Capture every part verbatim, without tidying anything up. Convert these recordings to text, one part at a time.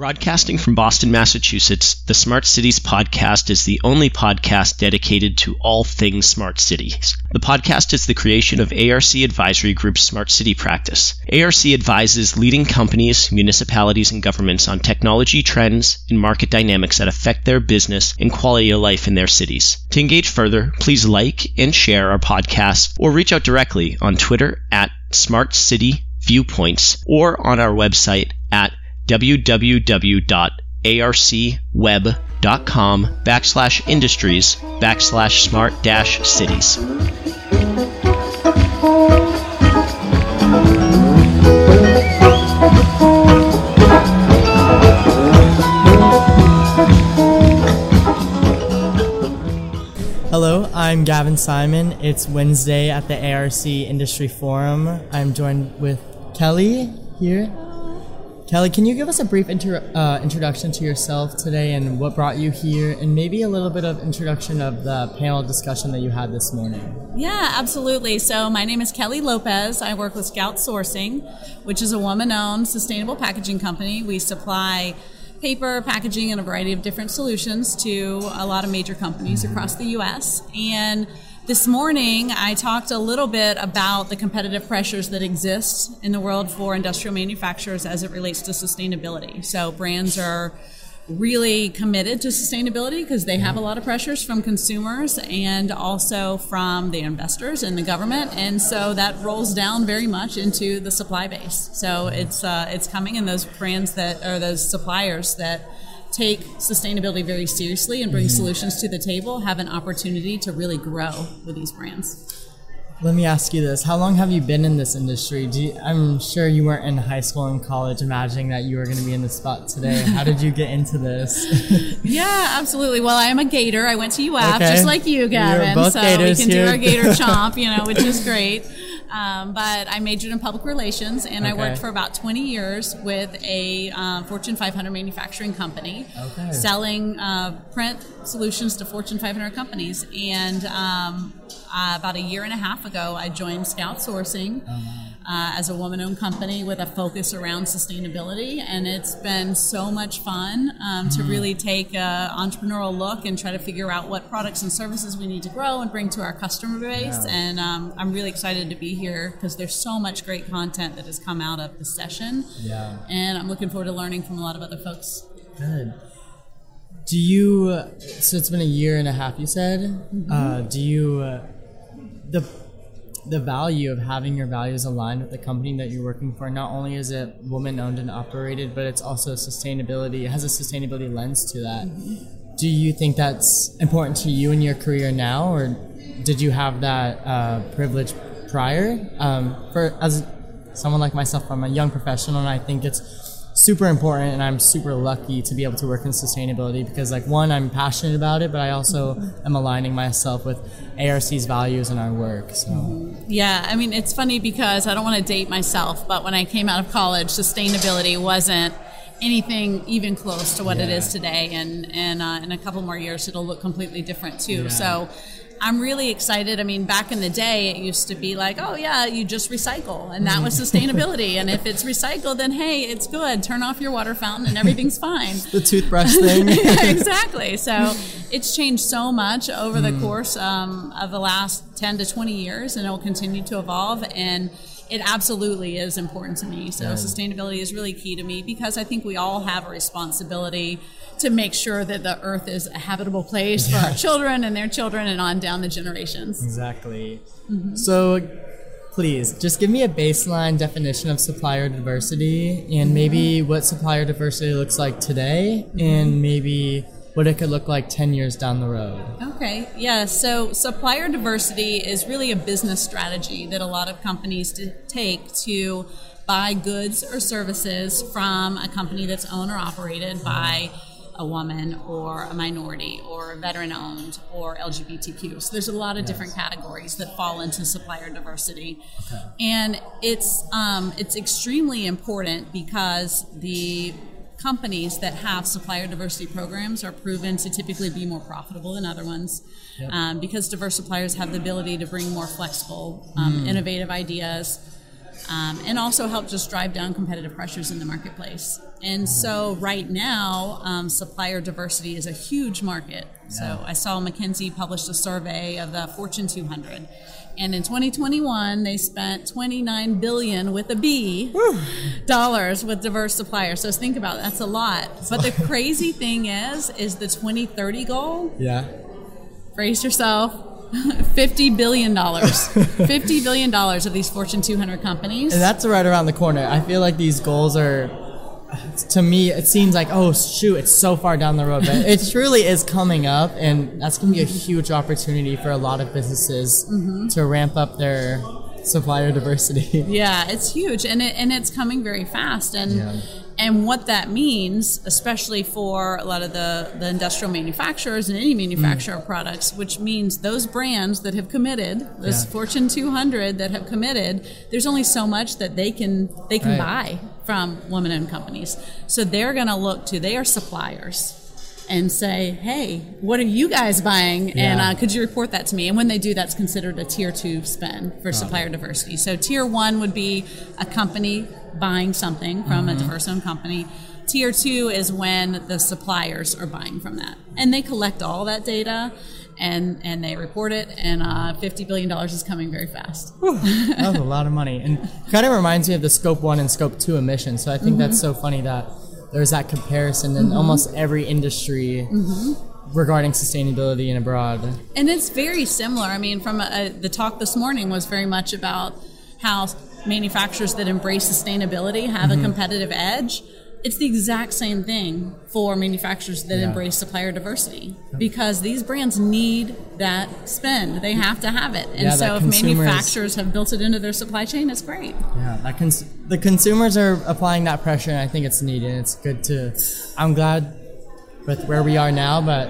Broadcasting from Boston, Massachusetts, the Smart Cities Podcast is the only podcast dedicated to all things smart cities. The podcast is the creation of A R C Advisory Group's Smart City practice. A R C advises leading companies, municipalities, and governments on technology trends and market dynamics that affect their business and quality of life in their cities. To engage further, please like and share our podcast or reach out directly on Twitter at Smart City Viewpoints or on our website at www.arcweb.com backslash industries backslash smart dash cities. Hello, I'm Gaven Simon. It's Wednesday at the A R C Industry Forum. I'm joined with Kelly here. Kelly, can you give us a brief inter- uh, introduction to yourself today and what brought you here, and maybe a little bit of introduction of the panel discussion that you had this morning? Yeah, absolutely. So my name is Kelly Lopez. I work with Scout Sourcing, which is a woman-owned sustainable packaging company. We supply paper, packaging, and a variety of different solutions to a lot of major companies across the U S. And this morning, I talked a little bit about the competitive pressures that exist in the world for industrial manufacturers as it relates to sustainability. So brands are really committed to sustainability because they have a lot of pressures from consumers and also from the investors and the government. And so that rolls down very much into the supply base. So it's uh, it's coming, and those brands that are those suppliers that take sustainability very seriously and bring mm-hmm. solutions to the table have an opportunity to really grow with these brands. Let me ask you this. How long have you been in this industry? Do you, I'm sure you weren't in high school and college imagining that you were going to be in this spot today. How did you get into this? Yeah, absolutely. Well, I am a Gator. I went to U F, okay. Just like you, Gavin. Both so Gators we can here. Do our Gator chomp, you know, which is great. Um, but I majored in public relations, and okay. I worked for about twenty years with a uh, Fortune five hundred manufacturing company, okay. selling uh, print solutions to Fortune five hundred companies. And um, uh, about a year and a half ago, I joined Scout Sourcing uh-huh. uh, as a woman-owned company with a focus around sustainability. And it's been so much fun um, mm-hmm. to really take an entrepreneurial look and try to figure out what products and services we need to grow and bring to our customer base. Yeah. And um, I'm really excited to be here because there's so much great content that has come out of the session. Yeah. And I'm looking forward to learning from a lot of other folks. Good. Do you, so it's been a year and a half, you said, mm-hmm. uh, do you, uh, the the value of having your values aligned with the company that you're working for, not only is it woman owned and operated, but it's also sustainability, it has a sustainability lens to that. Mm-hmm. Do you think that's important to you in your career now, or did you have that uh, privilege prior? Um, for as someone like myself, I'm a young professional, and I think it's super important, and I'm super lucky to be able to work in sustainability because, like, one, I'm passionate about it, but I also mm-hmm. am aligning myself with A R C's values in our work. So, mm-hmm. yeah, I mean, it's funny because I don't want to date myself, but when I came out of college, sustainability wasn't anything even close to what yeah. it is today, and and uh, in a couple more years, it'll look completely different too. Yeah. So I'm really excited. I mean, back in the day, it used to be like, oh, yeah, you just recycle. And that was sustainability. And if it's recycled, then, hey, it's good. Turn off your water fountain and everything's fine. The toothbrush thing. Yeah, exactly. So it's changed so much over the mm. course um, of the last ten to twenty years, and it will continue to evolve. And it absolutely is important to me. So yeah. sustainability is really key to me because I think we all have a responsibility to make sure that the earth is a habitable place yeah. for our children and their children and on down the generations. Exactly. Mm-hmm. So please, just give me a baseline definition of supplier diversity and maybe what supplier diversity looks like today mm-hmm. and maybe what it could look like ten years down the road. Okay, yeah, so supplier diversity is really a business strategy that a lot of companies take to buy goods or services from a company that's owned or operated by a woman or a minority or veteran-owned or L G B T Q. So there's a lot of yes. different categories that fall into supplier diversity. Okay. And it's um, it's extremely important because the companies that have supplier diversity programs are proven to typically be more profitable than other ones yep. um, because diverse suppliers have the ability to bring more flexible, um, mm. innovative ideas um, and also help just drive down competitive pressures in the marketplace. And so right now, um, supplier diversity is a huge market. Yeah. So I saw McKinsey published a survey of the Fortune two hundred. And in twenty twenty-one, they spent twenty-nine billion dollars with a B Woo. dollars with diverse suppliers. So think about it, that's a lot. But the crazy thing is, is the twenty thirty goal, yeah. brace yourself, fifty billion dollars fifty billion dollars of these Fortune two hundred companies. And that's right around the corner. I feel like these goals are... To me, it seems like, oh, shoot, it's so far down the road. But it truly is coming up, and that's going to be a huge opportunity for a lot of businesses mm-hmm. to ramp up their supplier diversity. Yeah, it's huge, and it, and it's coming very fast. And yeah. and what that means, especially for a lot of the, the industrial manufacturers and any manufacturer mm. products, which means those brands that have committed, those yeah. Fortune two hundred that have committed, there's only so much that they can they can right. buy from women-owned companies. So they're going to look to their suppliers and say, hey, what are you guys buying? Yeah. And uh, could you report that to me? And when they do, that's considered a tier two spend for Got supplier it. diversity. So tier one would be a company buying something from mm-hmm. a diverse-owned company. Tier two is when the suppliers are buying from that. And they collect all that data, and, and they report it, and uh, fifty billion dollars is coming very fast. Whew, that's a lot of money. And it kind of reminds me of the scope one and scope two emissions. So I think mm-hmm. that's so funny that there's that comparison in mm-hmm. almost every industry mm-hmm. regarding sustainability and abroad. And it's very similar. I mean, from a, a, the talk this morning was very much about how manufacturers that embrace sustainability have mm-hmm. a competitive edge. It's the exact same thing for manufacturers that yeah. embrace supplier diversity yeah. because these brands need that spend. They have to have it. And yeah, so if manufacturers have built it into their supply chain, it's great. Yeah, that cons- the consumers are applying that pressure, and I think it's needed. It's good to, I'm glad with where we are now, but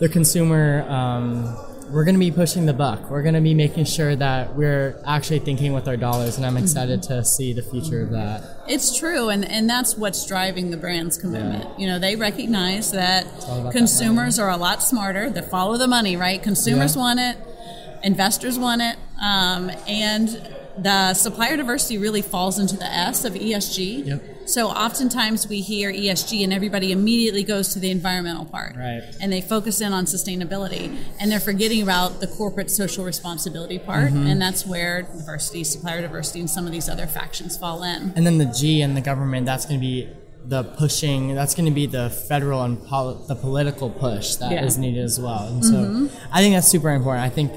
the consumer, um, we're going to be pushing the buck. We're going to be making sure that we're actually thinking with our dollars, and I'm excited mm-hmm. to see the future mm-hmm. of that. It's true, and, and that's what's driving the brand's commitment. Yeah. You know, they recognize that consumers that are a lot smarter. They follow the money, right? Consumers yeah. want it. Investors want it. Um, and the supplier diversity really falls into the S of E S G. Yep. So oftentimes we hear E S G and everybody immediately goes to the environmental part. Right. And they focus in on sustainability. And they're forgetting about the corporate social responsibility part. Mm-hmm. And that's where diversity, supplier diversity, and some of these other factions fall in. And then the G in the government, that's going to be the pushing, that's going to be the federal and pol- the political push that yeah. is needed as well. And mm-hmm. so I think that's super important. I think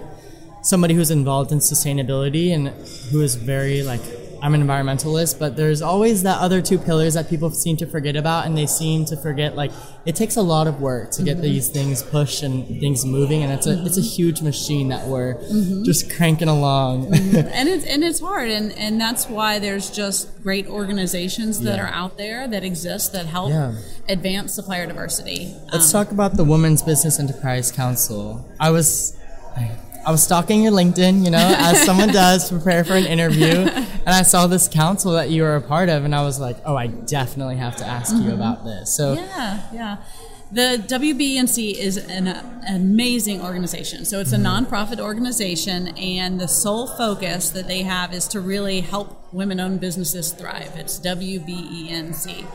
somebody who's involved in sustainability and who is very like, I'm an environmentalist, but there's always that other two pillars that people seem to forget about, and they seem to forget, like, it takes a lot of work to get mm-hmm. these things pushed and things moving, and it's a mm-hmm. it's a huge machine that we're mm-hmm. just cranking along. Mm-hmm. And it's and it's hard, and, and that's why there's just great organizations that yeah. are out there that exist that help yeah. advance supplier diversity. Let's um, talk about the Women's Business Enterprise Council. I was... I, I was stalking your LinkedIn, you know, as someone does, prepare for an interview. And I saw this council that you were a part of, and I was like, oh, I definitely have to ask mm-hmm. you about this. So Yeah, yeah. The W B E N C is an uh, amazing organization. So it's mm-hmm. a nonprofit organization, and the sole focus that they have is to really help women-owned businesses thrive. It's W B E N C.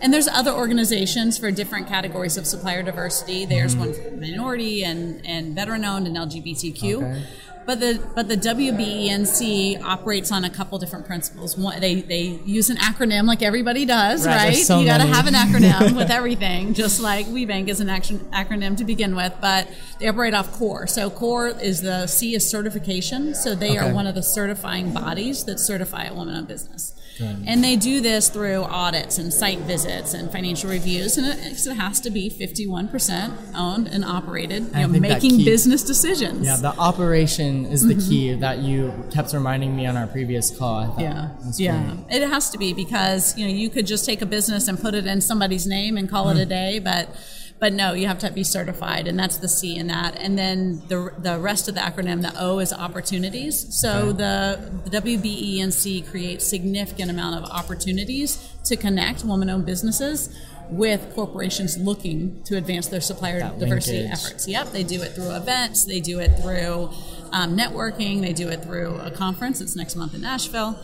And there's other organizations for different categories of supplier diversity. There's mm-hmm. one for minority and, and veteran-owned and L G B T Q. Okay. But the but the W B E N C operates on a couple different principles. One, they they use an acronym like everybody does, right? right? So you got to have an acronym with everything, just like WeBank is an action, acronym to begin with. But they operate off CORE. So CORE is the C is certification. So they okay. are one of the certifying bodies that certify a woman-owned business. Good. And they do this through audits and site visits and financial reviews. And it, it has to be fifty-one percent owned and operated, you know, making key, business decisions. Yeah, the operation is the mm-hmm. key that you kept reminding me on our previous call. I thought, yeah, yeah, it has to be, because you know you could just take a business and put it in somebody's name and call mm. it a day, but but no, you have to be certified, and that's the C in that. And then the the rest of the acronym, the O is opportunities. So okay. the, the W B E N C creates significant amount of opportunities to connect women-owned businesses with corporations looking to advance their supplier that diversity linkage. efforts. Yep, they do it through events, they do it through um, networking, they do it through a conference. It's next month in Nashville.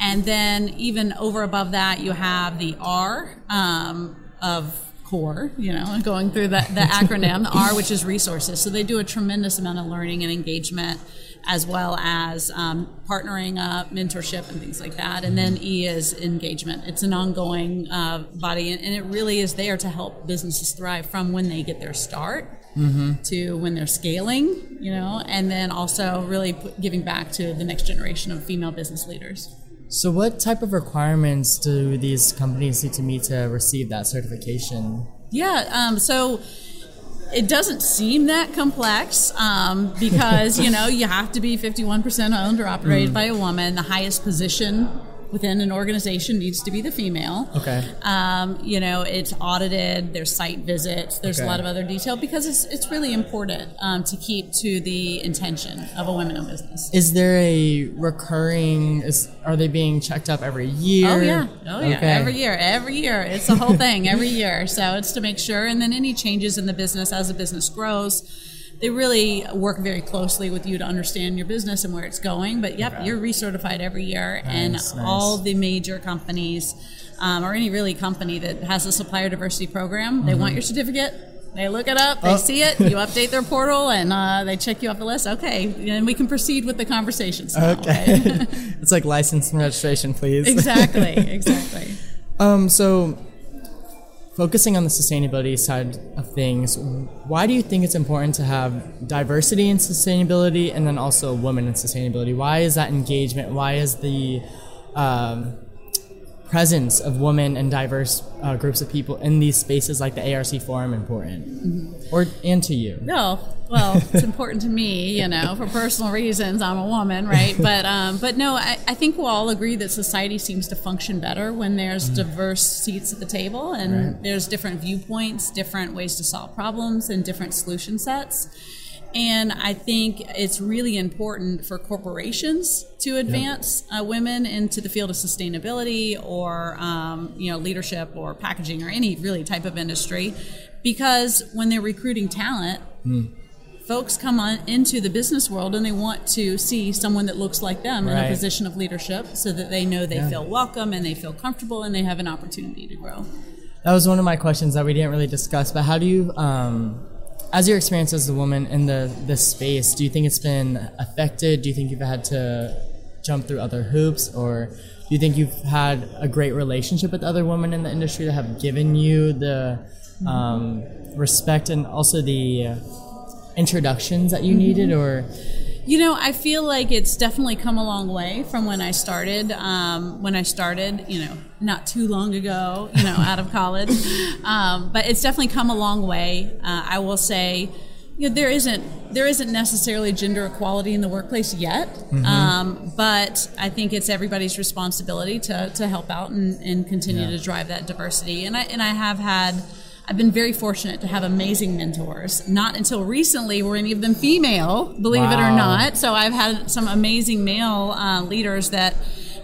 And then even over above that, you have the R um, of core, you know, going through the, the acronym, the R, which is resources. So they do a tremendous amount of learning and engagement, as well as um, partnering up, mentorship, and things like that. And then E is engagement. It's an ongoing uh, body, and, and it really is there to help businesses thrive from when they get their start mm-hmm. to when they're scaling, you know, and then also really p- giving back to the next generation of female business leaders. So what type of requirements do these companies need to meet to receive that certification? Yeah, um, so it doesn't seem that complex um, because, you know, you have to be fifty-one percent owned or operated mm. by a woman. The highest position within an organization needs to be the female. Okay. Um, you know, it's audited, there's site visits, there's okay. a lot of other detail because it's it's really important um, to keep to the intention of a women-owned business. Is there a recurring, is, are they being checked up every year? Oh yeah, oh yeah, okay. every year, every year. It's the whole thing, every year. So it's to make sure, and then any changes in the business as the business grows, they really work very closely with you to understand your business and where it's going. But yep, okay. you're recertified every year, nice, and nice. all the major companies, um, or any really company that has a supplier diversity program, mm-hmm. they want your certificate. They look it up, they oh. see it, you update their portal, and uh, they check you off the list. Okay, and we can proceed with the conversations now. Okay, right? It's like license and registration, please. Exactly, exactly. um, so. Focusing on the sustainability side of things, why do you think it's important to have diversity in sustainability and then also women in sustainability? Why is that engagement? Why is the um, presence of women and diverse uh, groups of people in these spaces like the A R C Forum important? Mm-hmm. Or and to you? No. Well, it's important to me, you know, for personal reasons. I'm a woman, right? But um, but no, I, I think we'll all agree that society seems to function better when there's mm. diverse seats at the table and right. there's different viewpoints, different ways to solve problems, and different solution sets. And I think it's really important for corporations to advance yep. uh, women into the field of sustainability or, um, you know, leadership or packaging or any really type of industry, because when they're recruiting talent, mm. folks come on into the business world and they want to see someone that looks like them right. in a position of leadership so that they know they yeah. feel welcome and they feel comfortable and they have an opportunity to grow. That was one of my questions that we didn't really discuss, but how do you, um, as your experience as a woman in the this space, do you think it's been affected? Do you think you've had to jump through other hoops, or do you think you've had a great relationship with other women in the industry that have given you the um, mm-hmm. respect and also the uh, introductions that you needed? Or you know, I feel like it's definitely come a long way from when I started um, when I started you know not too long ago, you know out of college, um, but it's definitely come a long way. uh, I will say you know, there isn't there isn't necessarily gender equality in the workplace yet, mm-hmm. um, but I think it's everybody's responsibility to to help out and, and continue yeah. to drive that diversity. And I and I have had I've been very fortunate to have amazing mentors. Not until recently were any of them female, believe wow. it or not. So I've had some amazing male uh, leaders that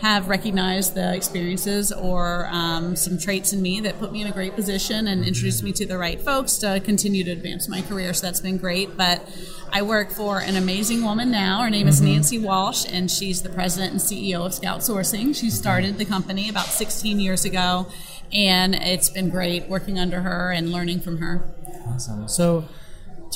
have recognized the experiences or um, some traits in me that put me in a great position and introduced me to the right folks to continue to advance my career. So that's been great. But I work for an amazing woman now. Her name is mm-hmm. Nancy Walsh, and she's the president and C E O of Scout Sourcing. She started the company about sixteen years ago, and it's been great working under her and learning from her. Awesome. So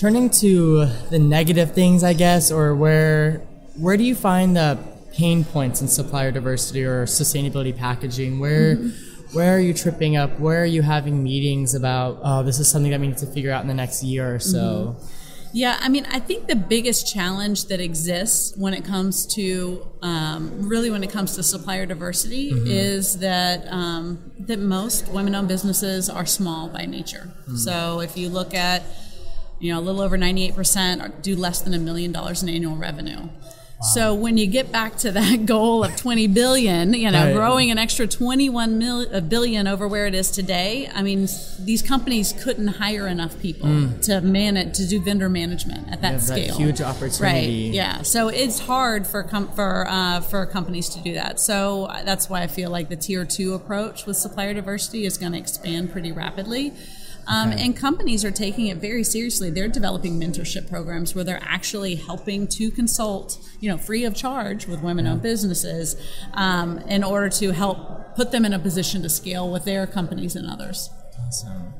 turning to the negative things, I guess, or where where do you find the pain points in supplier diversity or sustainability packaging? Where mm-hmm. where are you tripping up? Where are you having meetings about, oh, this is something that we need to figure out in the next year or so? Mm-hmm. Yeah, I mean, I think the biggest challenge that exists when it comes to, um, really when it comes to supplier diversity mm-hmm. is that um, that most women-owned businesses are small by nature. Mm-hmm. So if you look at, you know, a little over ninety-eight percent are, do less than a million dollars in annual revenue. So when you get back to that goal of twenty billion, you know, right. growing an extra twenty-one billion over where it is today, I mean, these companies couldn't hire enough people mm. to manage to do vendor management at that scale. That huge opportunity, right? Yeah. So it's hard for com- for uh, for companies to do that. So that's why I feel like the tier two approach with supplier diversity is going to expand pretty rapidly. Um, okay. And companies are taking it very seriously. They're developing mentorship programs where they're actually helping to consult, you know, free of charge with women-owned businesses um, in order to help put them in a position to scale with their companies and others. Awesome.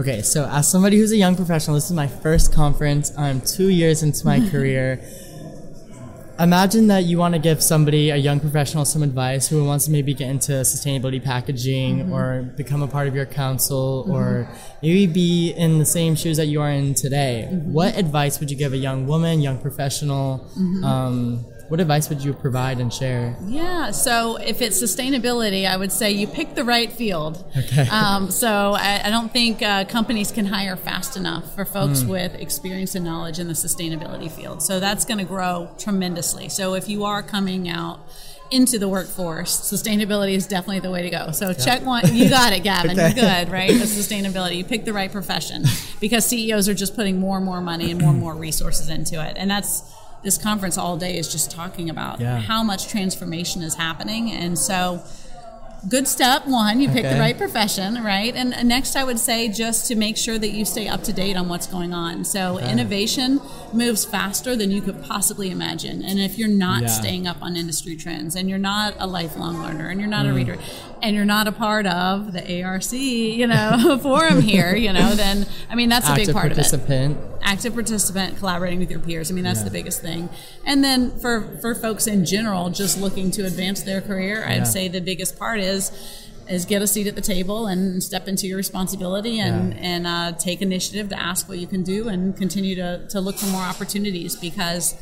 Okay, so as somebody who's a young professional, this is my first conference. I'm two years into my career. Imagine that you want to give somebody, a young professional, some advice who wants to maybe get into sustainability packaging mm-hmm. or become a part of your council mm-hmm. or maybe be in the same shoes that you are in today. Mm-hmm. What advice would you give a young woman, young professional? Mm-hmm. Um, what advice would you provide and share? Yeah, so if it's sustainability, I would say you pick the right field. Okay. Um, so I, I don't think uh, companies can hire fast enough for folks mm. with experience and knowledge in the sustainability field. So that's going to grow tremendously. So if you are coming out into the workforce, sustainability is definitely the way to go. So yep. check one, you got it, Gaven, okay. You're good, right? That's sustainability, you picked the right profession because C E Os are just putting more and more money and more and more resources into it. And that's, this conference all day is just talking about yeah. how much transformation is happening. And so good step one, you pick okay. the right profession, right? And next I would say just to make sure that you stay up to date on what's going on. So okay. innovation moves faster than you could possibly imagine. And if you're not yeah. staying up on industry trends and you're not a lifelong learner and you're not mm. a reader and you're not a part of the A R C, you know, forum here, you know, then, I mean, that's Active a big part of it. Active participant. Active participant, collaborating with your peers. I mean, that's yeah. the biggest thing. And then for, for folks in general, just looking to advance their career, I'd yeah. say the biggest part is is get a seat at the table and step into your responsibility and, yeah. and uh, take initiative to ask what you can do and continue to, to look for more opportunities because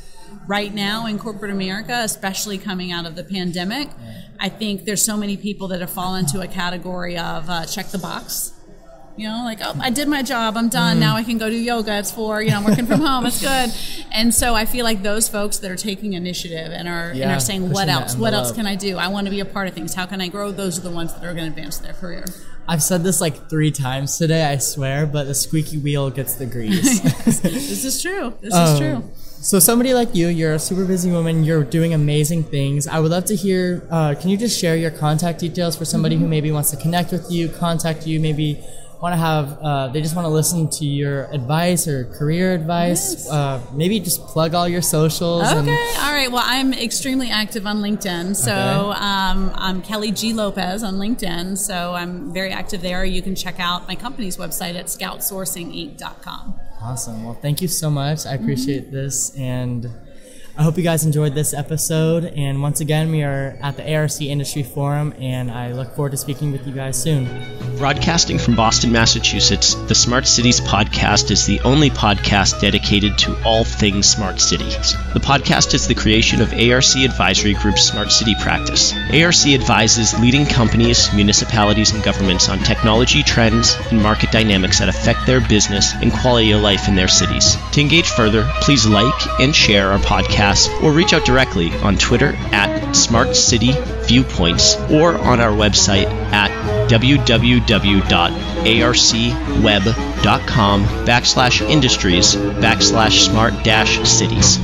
right now in corporate America, especially coming out of the pandemic, yeah. I think there's so many people that have fallen into a category of uh, check the box. You know, like, oh, I did my job, I'm done, mm. now I can go do yoga, it's for, you know, I'm working from home, it's good. And so I feel like those folks that are taking initiative and are yeah, and are saying, what else, what else can I do? I want to be a part of things, how can I grow? Those are the ones that are going to advance their career. I've said this like three times today, I swear, but the squeaky wheel gets the grease. This is true, this um, is true. So somebody like you, you're a super busy woman, you're doing amazing things. I would love to hear, uh, can you just share your contact details for somebody mm-hmm. who maybe wants to connect with you, contact you, maybe want to have, uh, they just want to listen to your advice or career advice. Yes. Uh, maybe just plug all your socials. Okay. And all right. Well, I'm extremely active on LinkedIn. So okay. um, I'm Kelly G. Lopez on LinkedIn. So I'm very active there. You can check out my company's website at scout sourcing inc dot com. Awesome. Well, thank you so much. I appreciate mm-hmm. this. And I hope you guys enjoyed this episode. And once again, we are at the A R C Industry Forum, and I look forward to speaking with you guys soon. Broadcasting from Boston, Massachusetts, the Smart Cities Podcast is the only podcast dedicated to all things smart cities. The podcast is the creation of A R C Advisory Group's Smart City Practice. A R C advises leading companies, municipalities, and governments on technology trends and market dynamics that affect their business and quality of life in their cities. To engage further, please like and share our podcast, or reach out directly on Twitter at Smart City Viewpoints or on our website at www.arcweb.com backslash industries backslash smart dash cities.